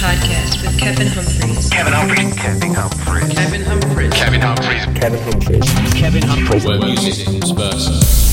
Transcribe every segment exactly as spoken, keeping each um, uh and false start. Podcast with Kevin Humphreys. Kevin Humphreys. Kevin Humphreys. Kevin Humphreys. Kevin Humphreys. Kevin Humphreys. Kevin Humphreys. Where music is first.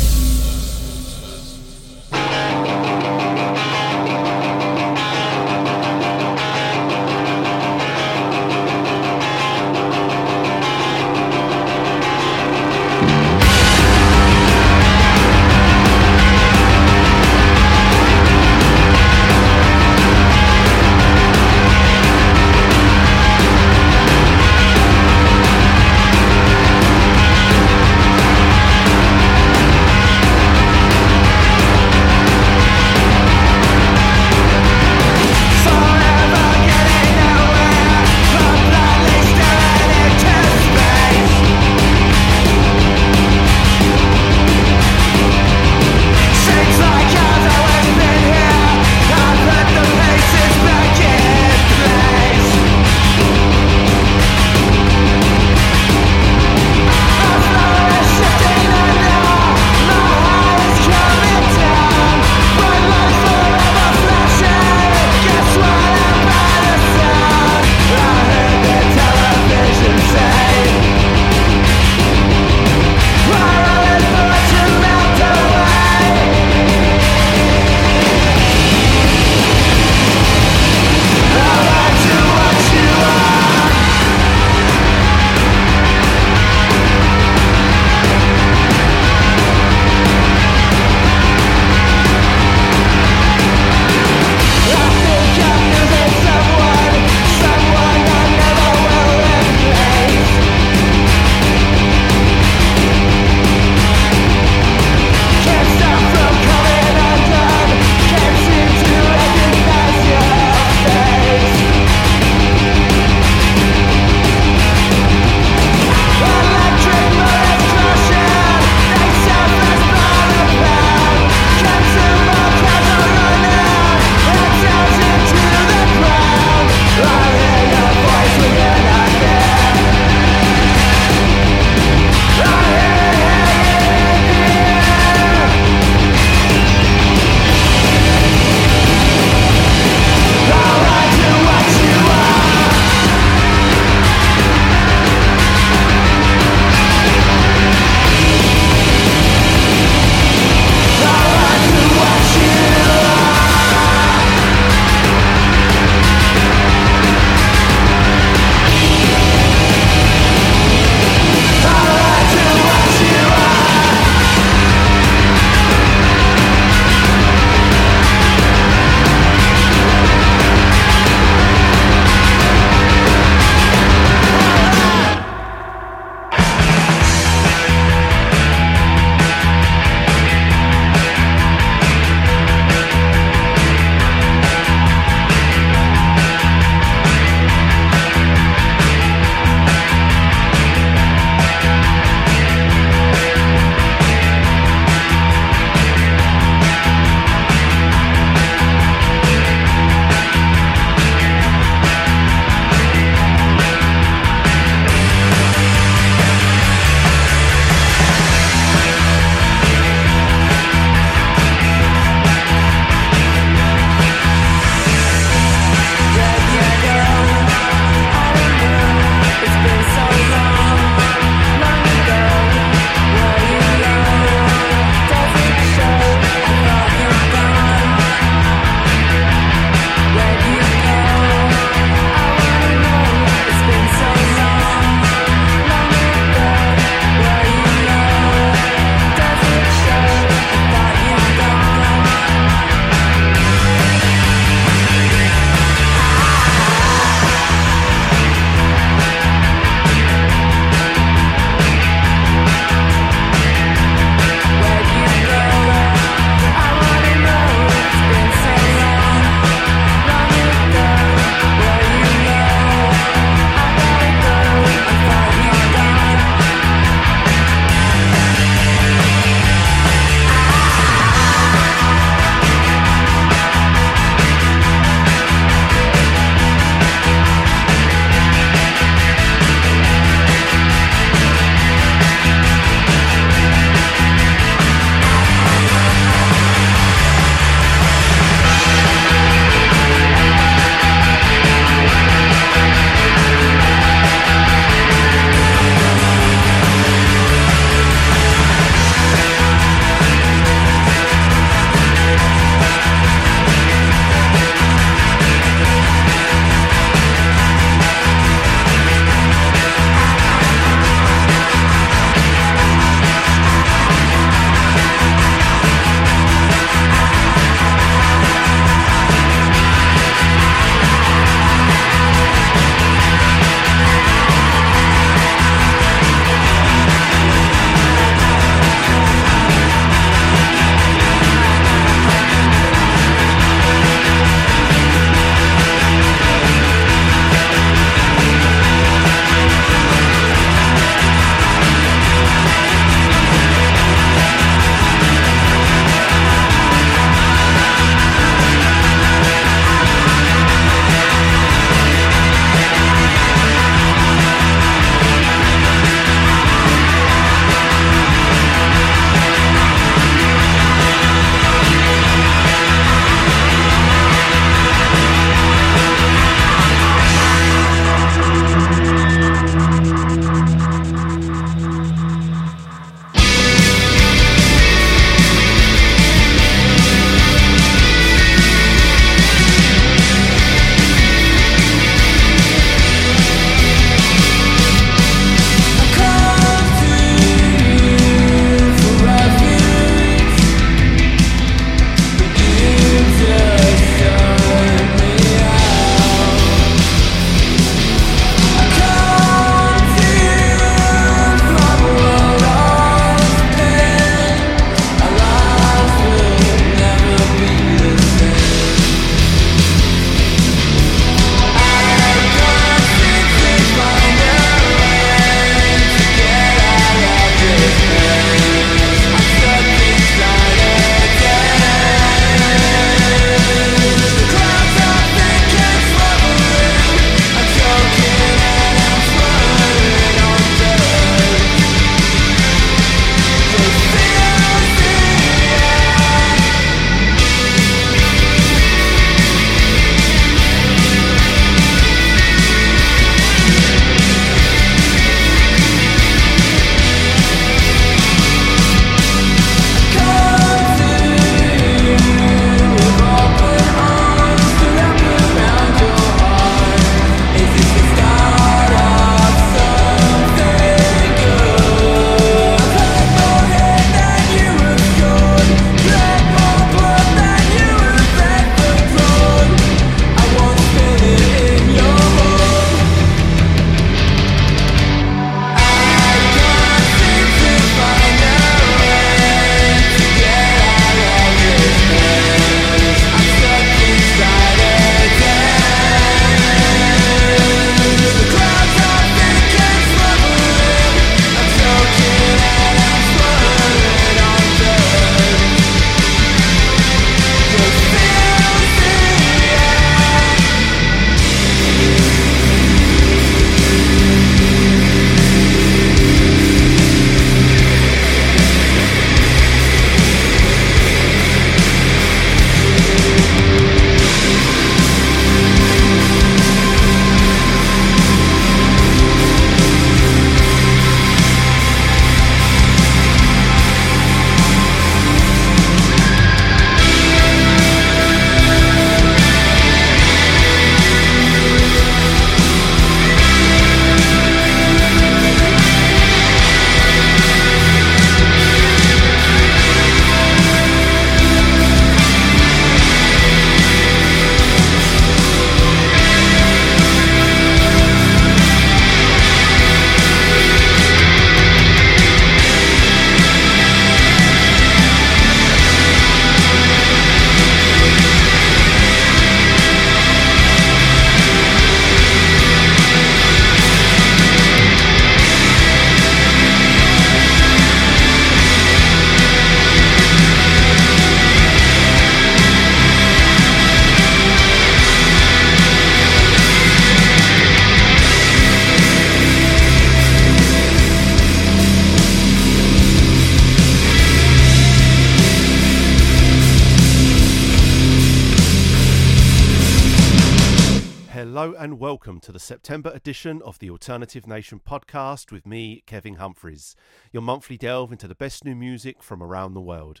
and welcome to the September edition of the Alternative Nation podcast with me, Kevin Humphreys, your monthly delve into the best new music from around the world.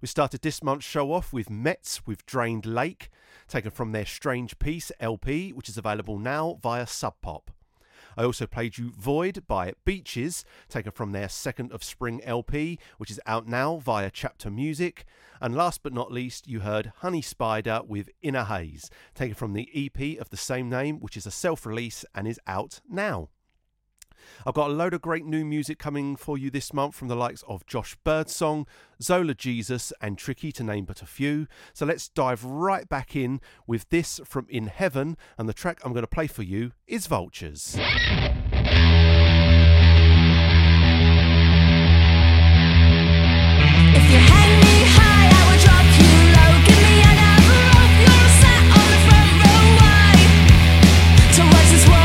We started this month's show off with Metz with Drained Lake, taken from their Strange Peace L P, which is available now via Sub Pop. I also played you Void by Beaches, taken from their Second of Spring L P, which is out now via Chapter Music. And last but not least, you heard Honey Spider with Inner Haze, taken from the E P of the same name, which is a self-release and is out now. I've got a load of great new music coming for you this month from the likes of Josh Birdsong, Zola Jesus and Tricky, to name but a few. So let's dive right back in with this from In Heaven, and the track I'm going to play for you is Vultures. If you hang me high, I will drop you low. Give me an hour of your set on the front row wide towards this world.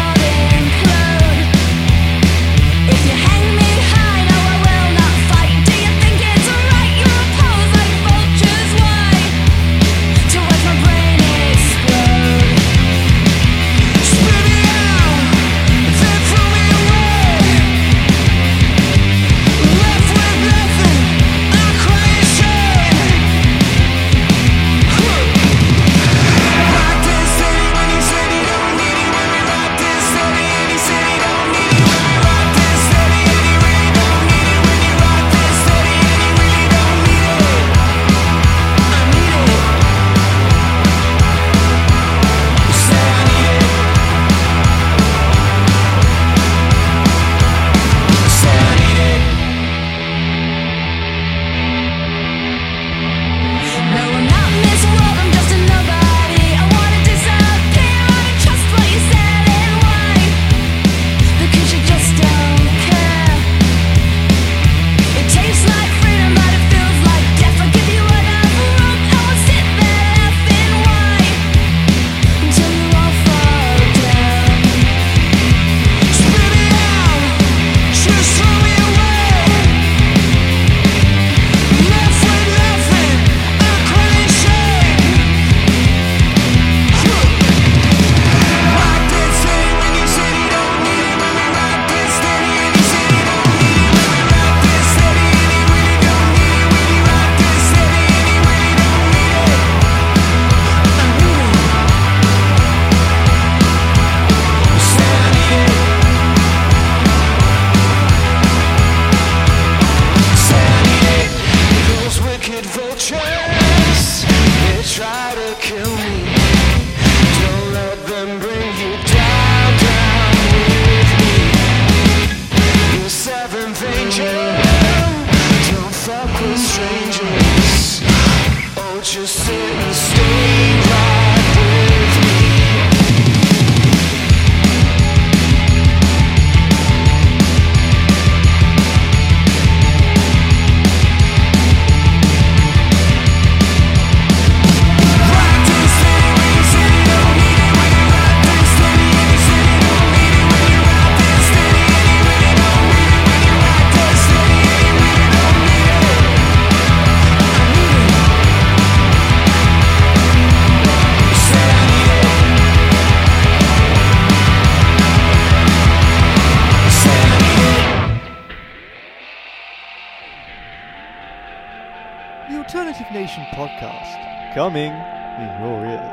Podcast coming in your ears.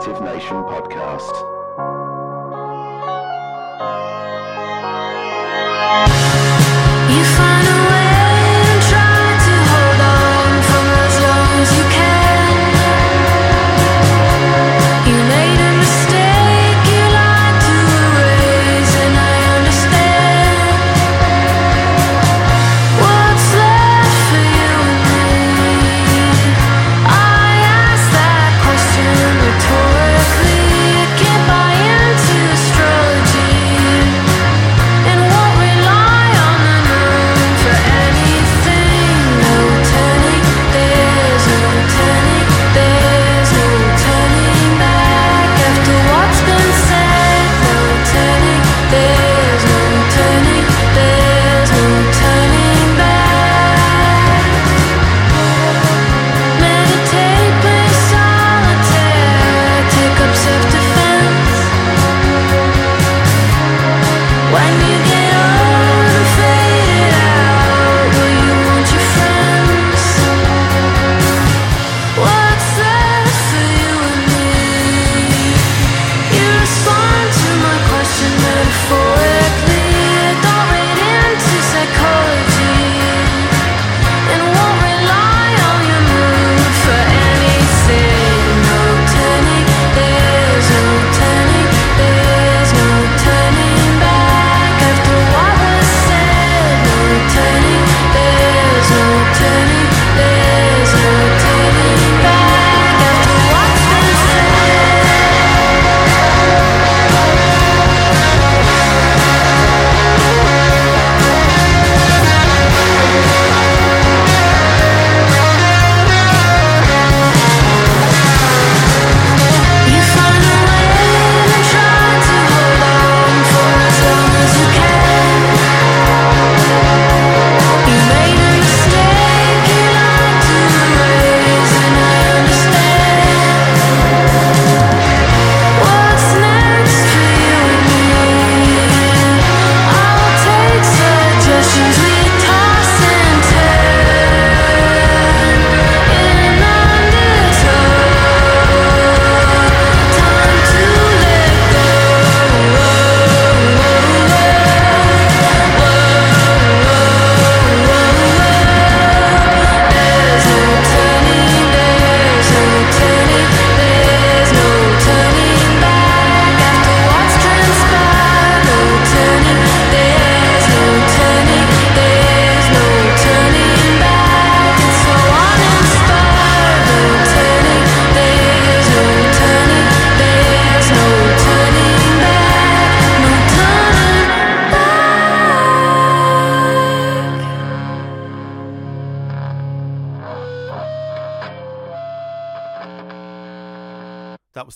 Alternative Nation Podcast.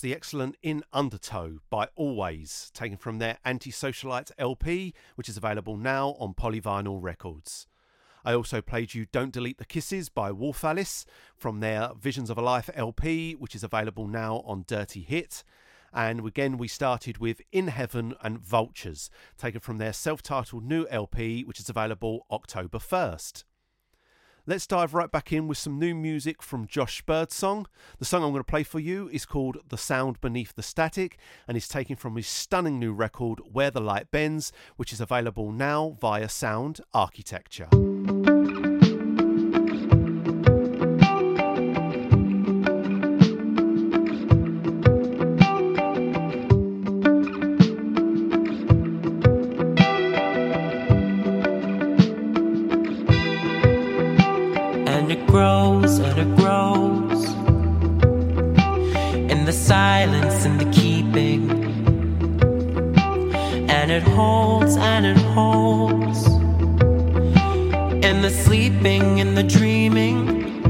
The excellent In Undertow by Always, taken from their Anti-Socialite L P, which is available now on Polyvinyl Records. I also played you Don't Delete the Kisses by Wolf Alice from their Visions of a Life L P, which is available now on Dirty Hit. And again, we started with In Heaven and Vultures, taken from their self-titled new L P, which is available October first. Let's dive right back in with some new music from Josh Birdsong. The song I'm going to play for you is called The Sound Beneath the Static and is taken from his stunning new record, Where the Light Bends, which is available now via Sound Architecture. And it grows in the silence and the keeping, and it holds and it holds in the sleeping, in the dreaming,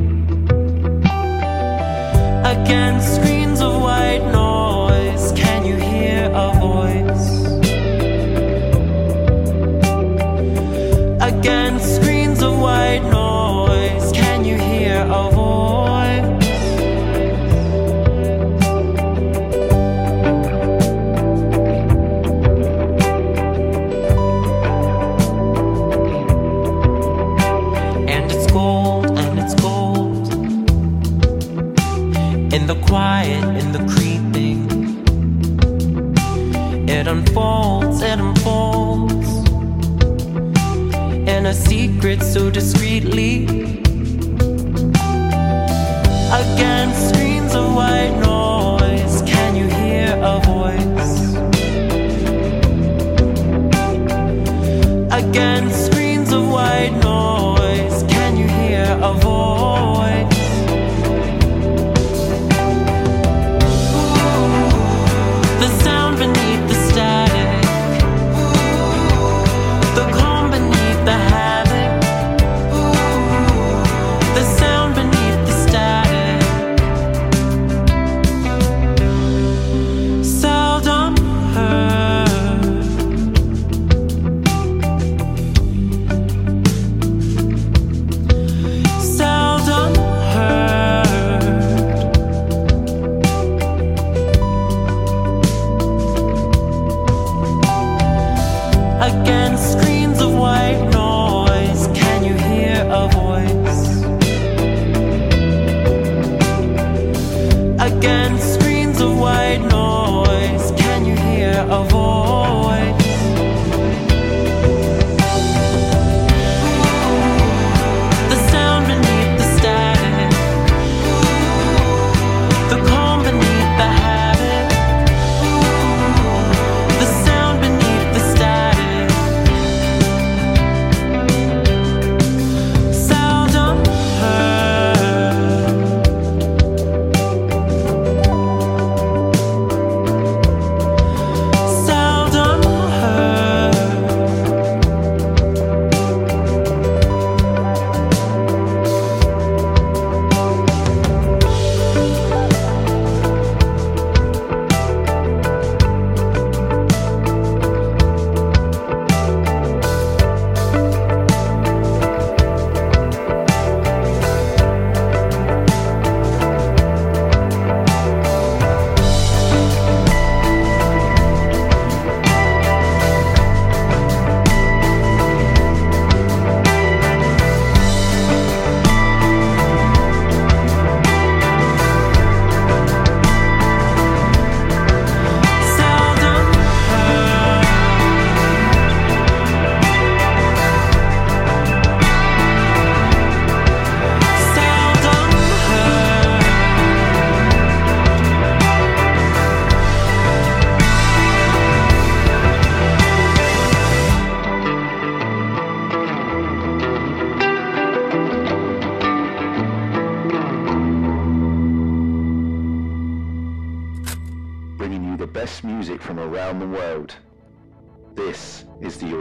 against screens of white noise. Can you hear a voice against screens of white noise? A voice and it's gold and it's gold in the quiet, in the creeping, it unfolds, it unfolds. And a secret so discreetly against screens of white noise. Can you hear a voice against screens of white noise? Can you hear a voice?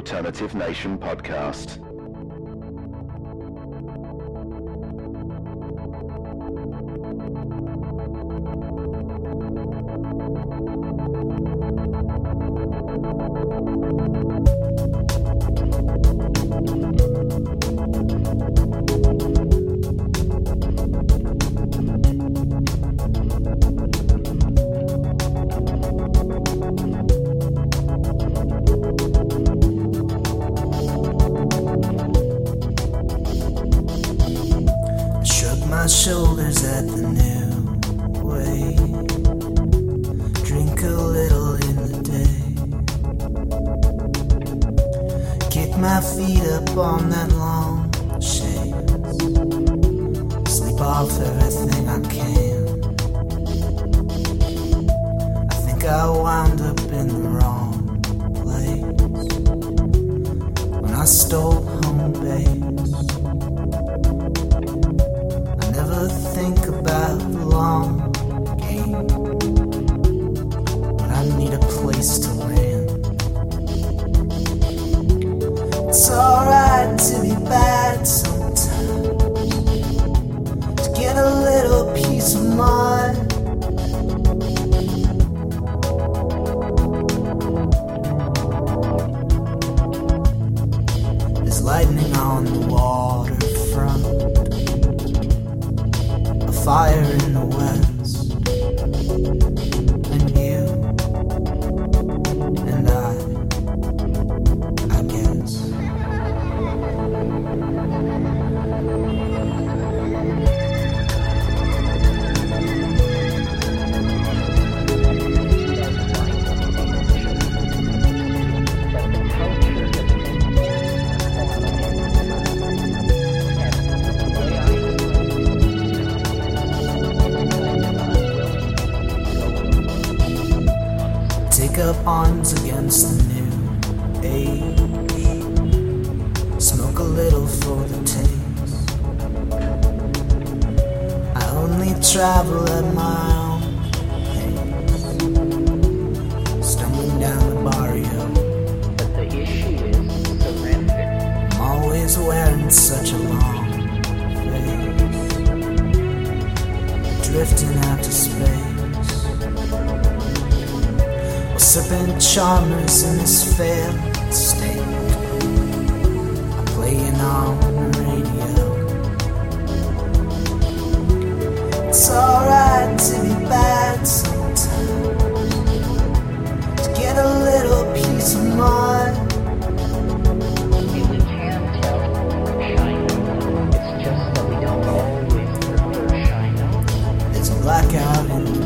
Alternative Nation Podcast. Lightning on the take up arms against the new age. Smoke a little for the taste. I only travel at my own pace, stumbling down the barrio. But the issue is the rent. I'm always wearing such a long face, drifting out to space. Sipping charmers in this failed state. I'm playing on the radio. It's alright to be bad sometimes, to get a little peace of mind. And we can tell we're shining. It's just that we don't always prefer shining. There's a blackout in the sky.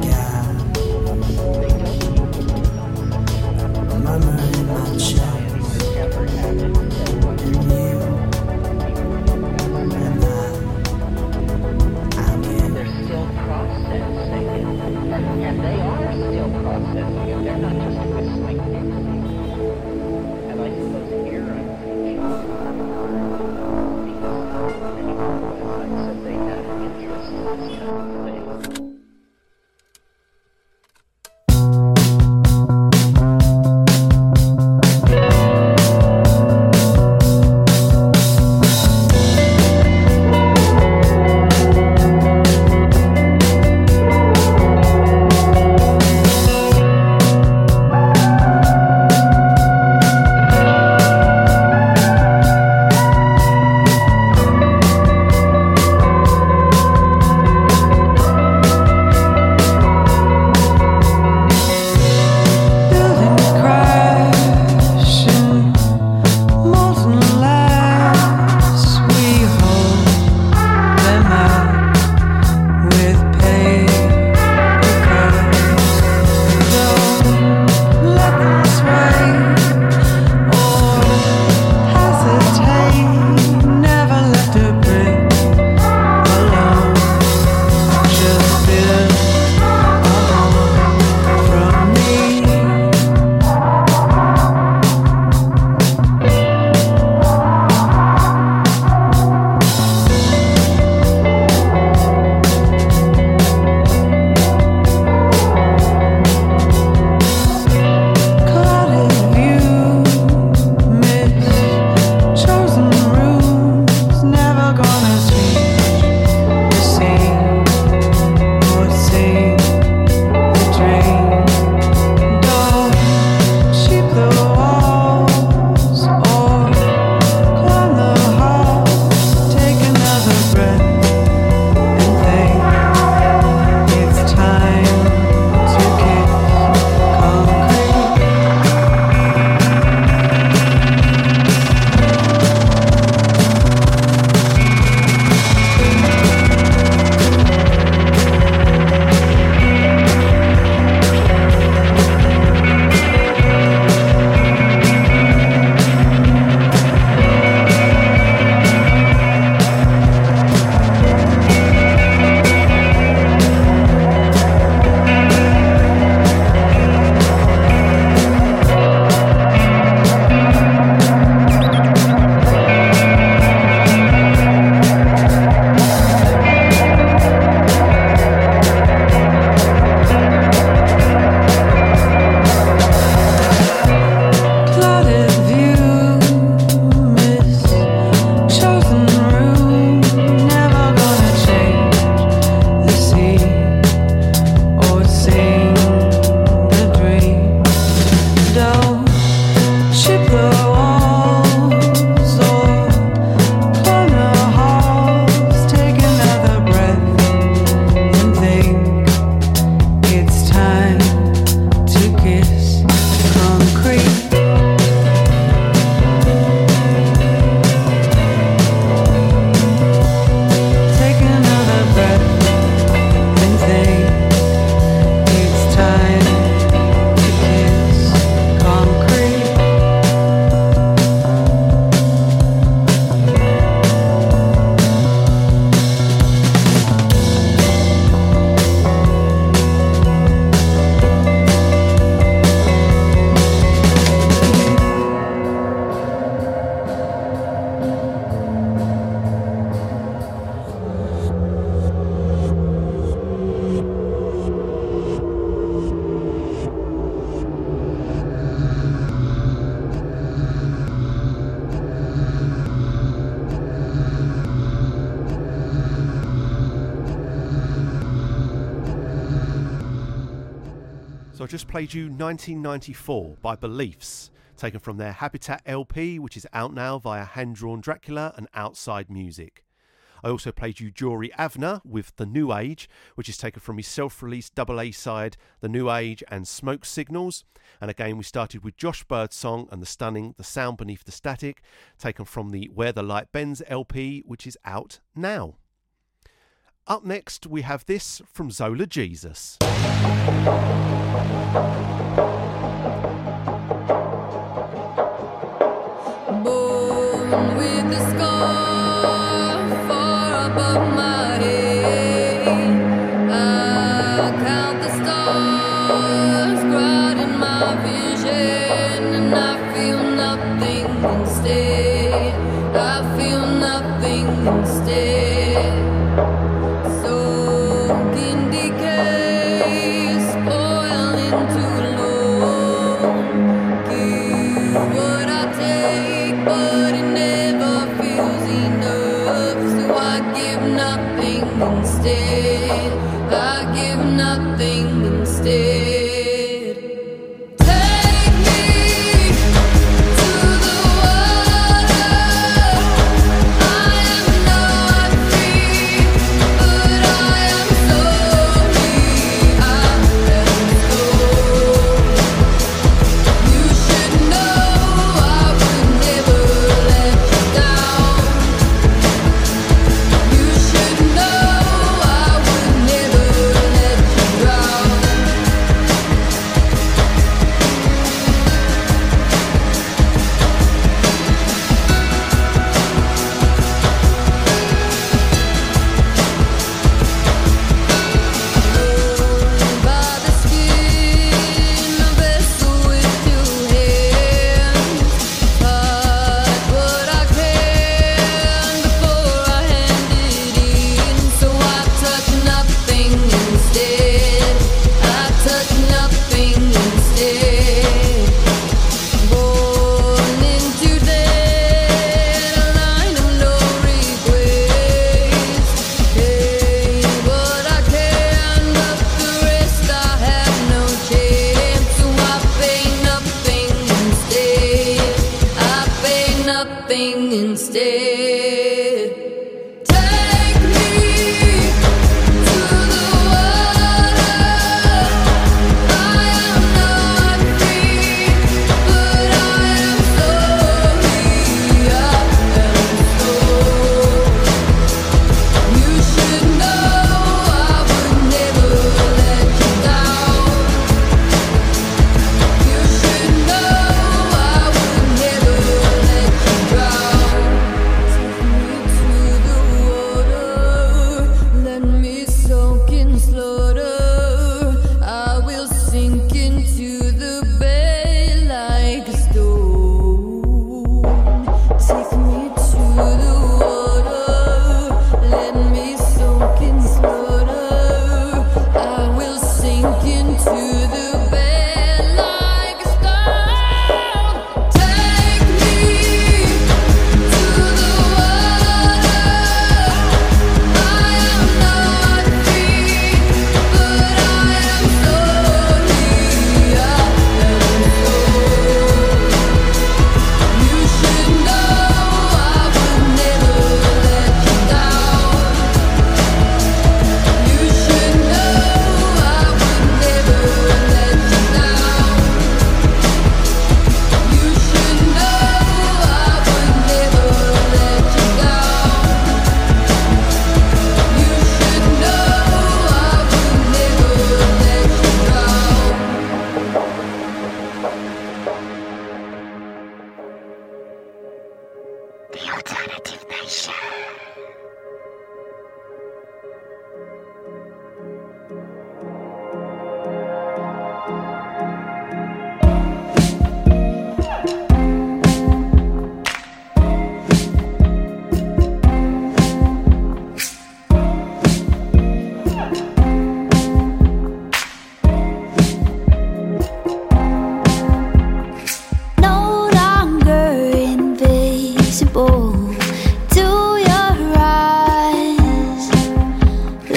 So I just played you nineteen ninety-four by Beliefs, taken from their Habitat L P, which is out now via Hand Drawn Dracula and Outside Music. I also played you Jory Avner with The New Age, which is taken from his self-released double A side, The New Age and Smoke Signals. And again, we started with Josh Birdsong and the stunning The Sound Beneath the Static, taken from the Where the Light Bends L P, which is out now. Up next, we have this from Zola Jesus. Born with the scar far above my head, I count the stars bright in my vision, and I feel nothing instead. I feel nothing instead. Soak in decay. Instead, I give nothing instead.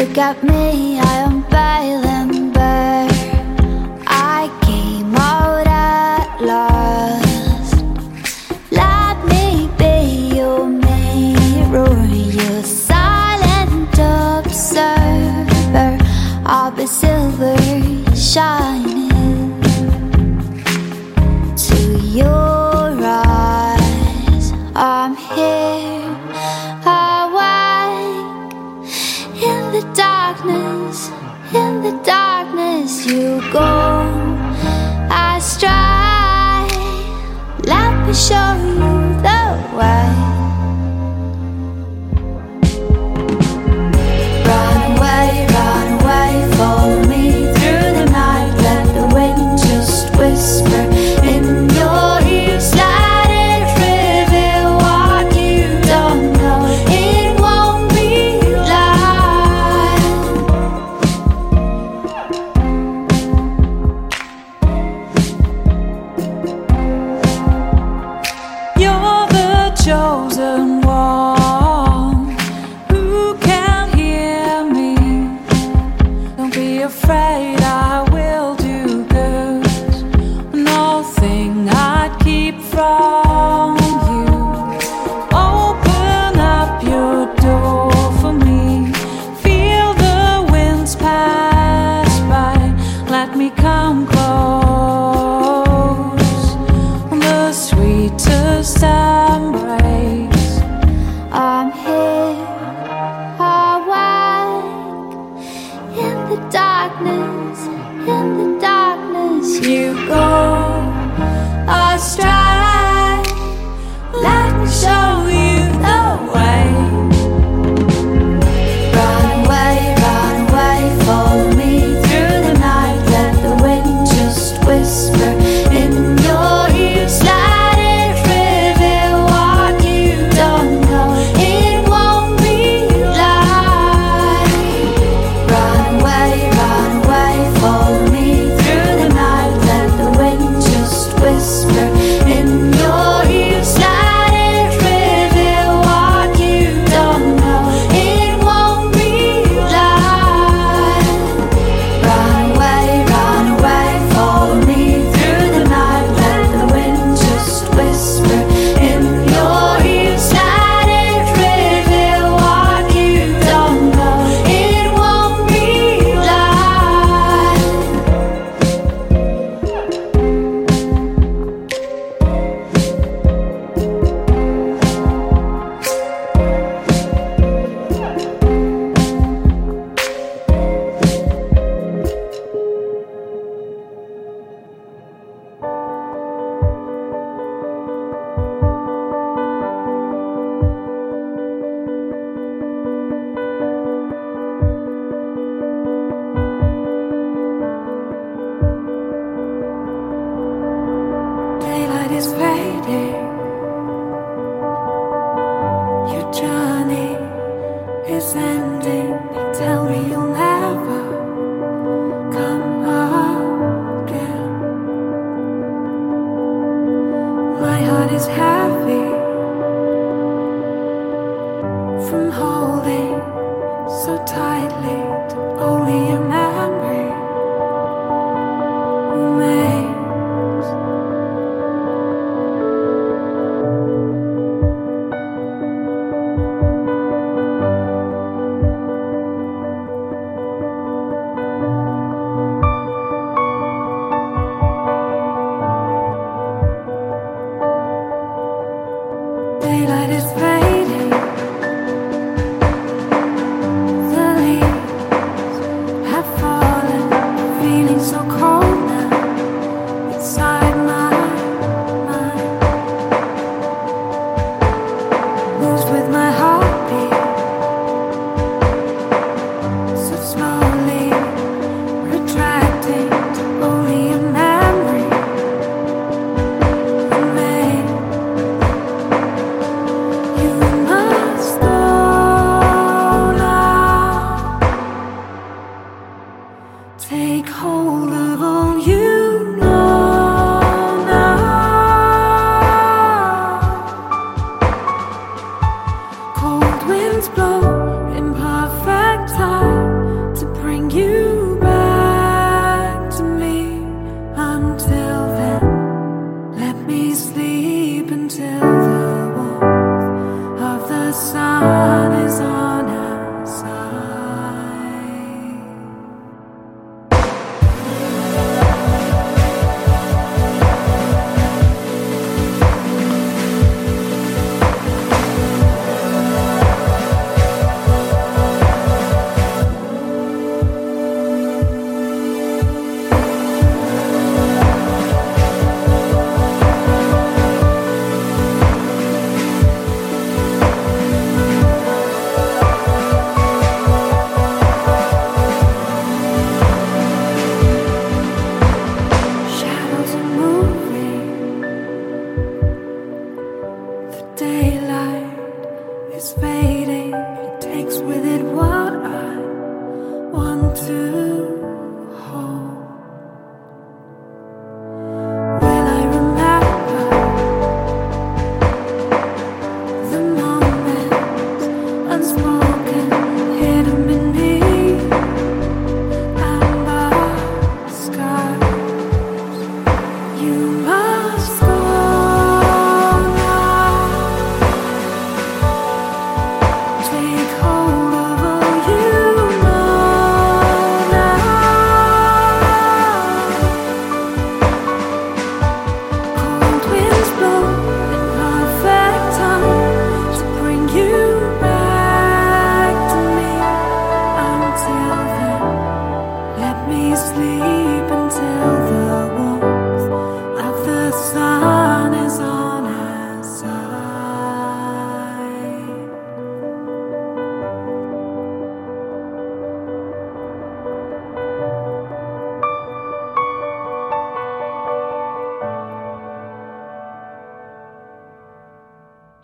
Look at me, I am pale and bare. I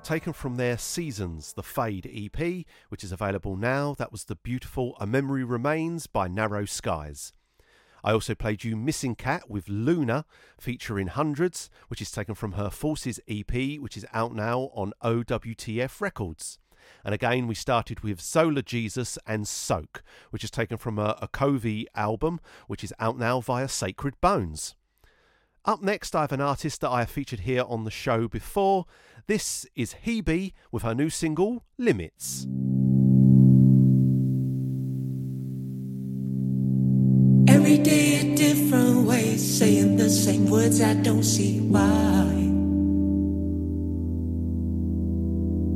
taken from their Seasons, the Fade E P, which is available now. That was the beautiful A Memory Remains by Narrow Skies. I also played you Missing Cat with Luna, featuring Hundreds, which is taken from her Forces E P, which is out now on O W T F Records. And again, we started with Zola Jesus and Soak, which is taken from her Akovi album, which is out now via Sacred Bones. Up next, I have an artist that I have featured here on the show before. This is Hebe with her new single, Limits. Every day a different way, saying the same words, I don't see why.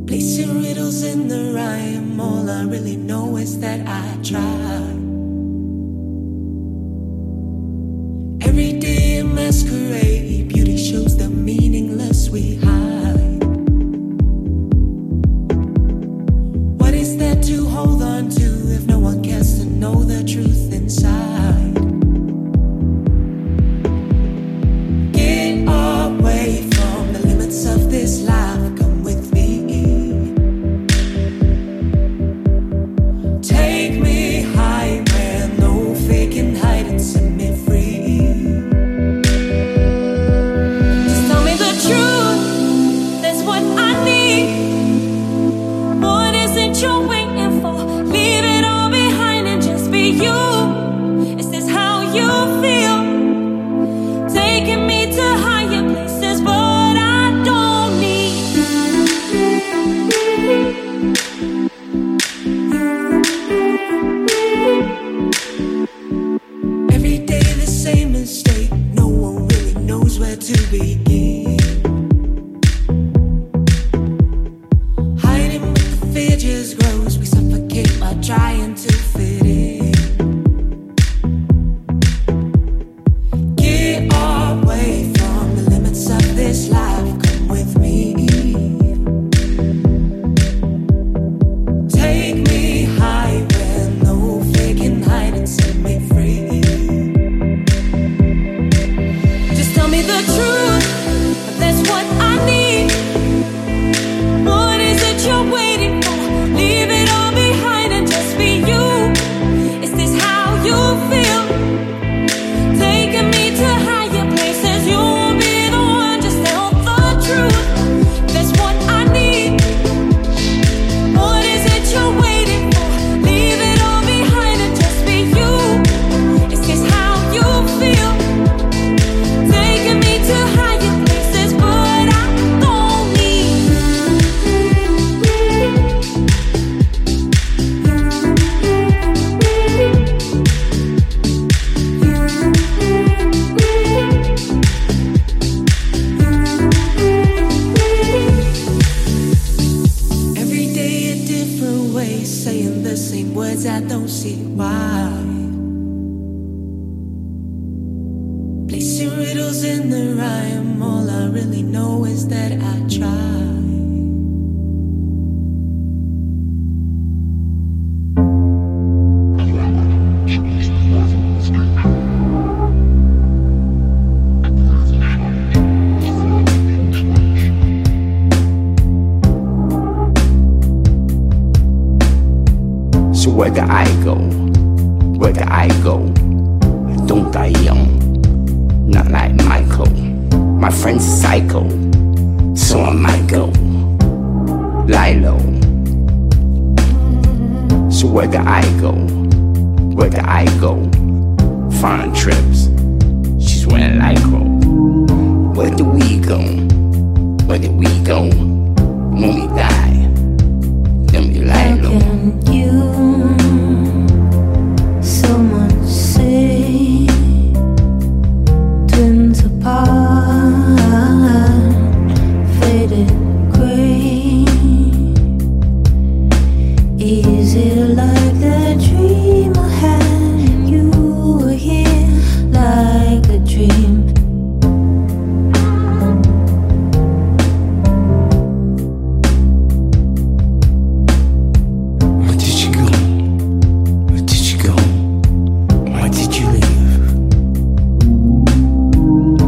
Placing riddles in the rhyme, all I really know is that I try. Every day a masquerade, beauty shows the meaningless we hide. What is there to hold on to if no one cares to know the truth inside? Get away from the limits of this life.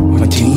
What do you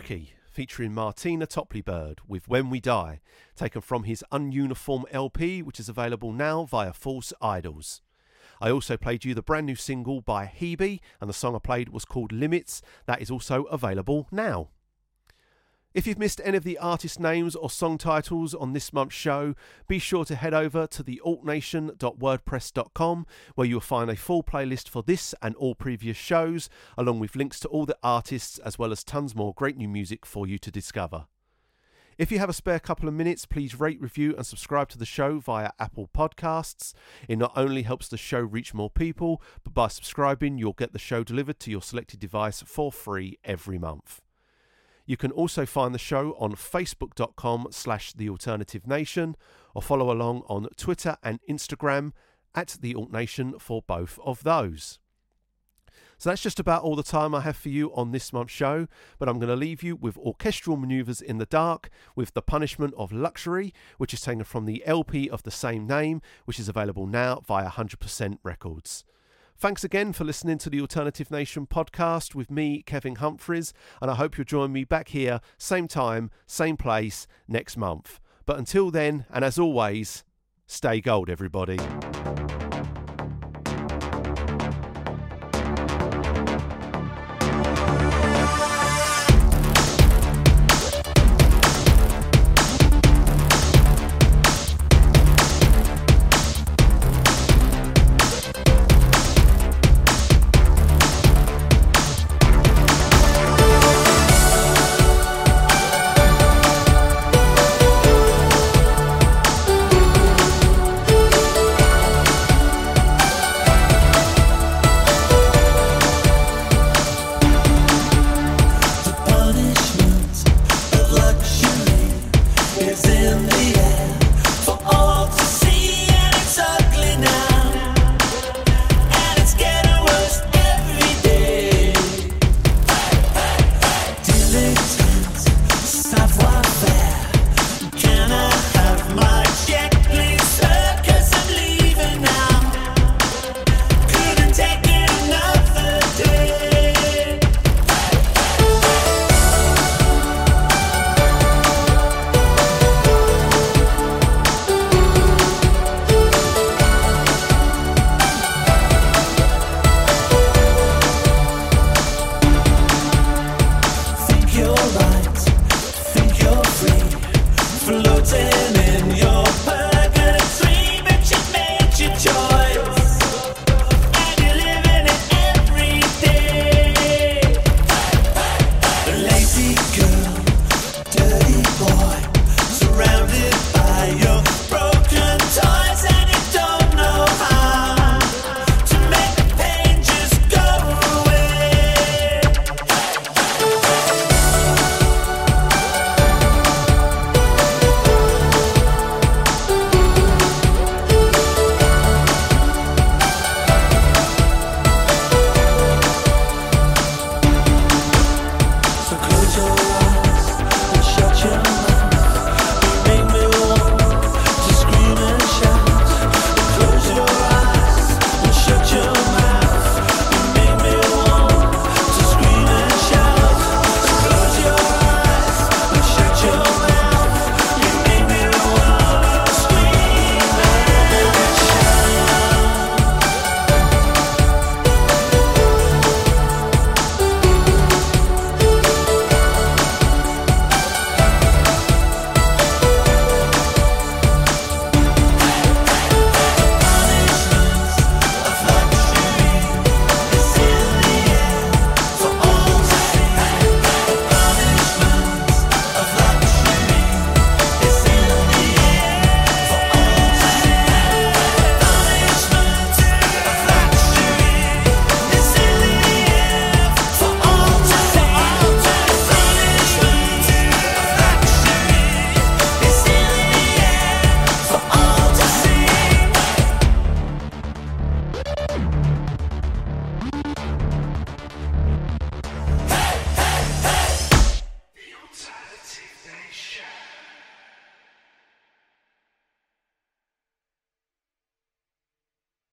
Tricky, featuring Martina Topley-Bird with When We Die, taken from his Ununiform L P, which is available now via False Idols. I also played you the brand new single by Hebe, and the song I played was called Limits. That is also available now. If you've missed any of the artist names or song titles on this month's show, be sure to head over to the alt nation dot wordpress dot com, where you'll find a full playlist for this and all previous shows, along with links to all the artists, as well as tons more great new music for you to discover. If you have a spare couple of minutes, please rate, review and subscribe to the show via Apple Podcasts. It not only helps the show reach more people, but by subscribing you'll get the show delivered to your selected device for free every month. You can also find the show on facebook.com slash The Alternative Nation, or follow along on Twitter and Instagram at The Alt Nation for both of those. So that's just about all the time I have for you on this month's show, but I'm going to leave you with Orchestral Maneuvers in the Dark with The Punishment of Luxury, which is taken from the L P of the same name, which is available now via one hundred percent Records. Thanks again for listening to the Alternative Nation podcast with me, Kevin Humphreys, and I hope you'll join me back here, same time, same place, next month. But until then, and as always, stay gold, everybody.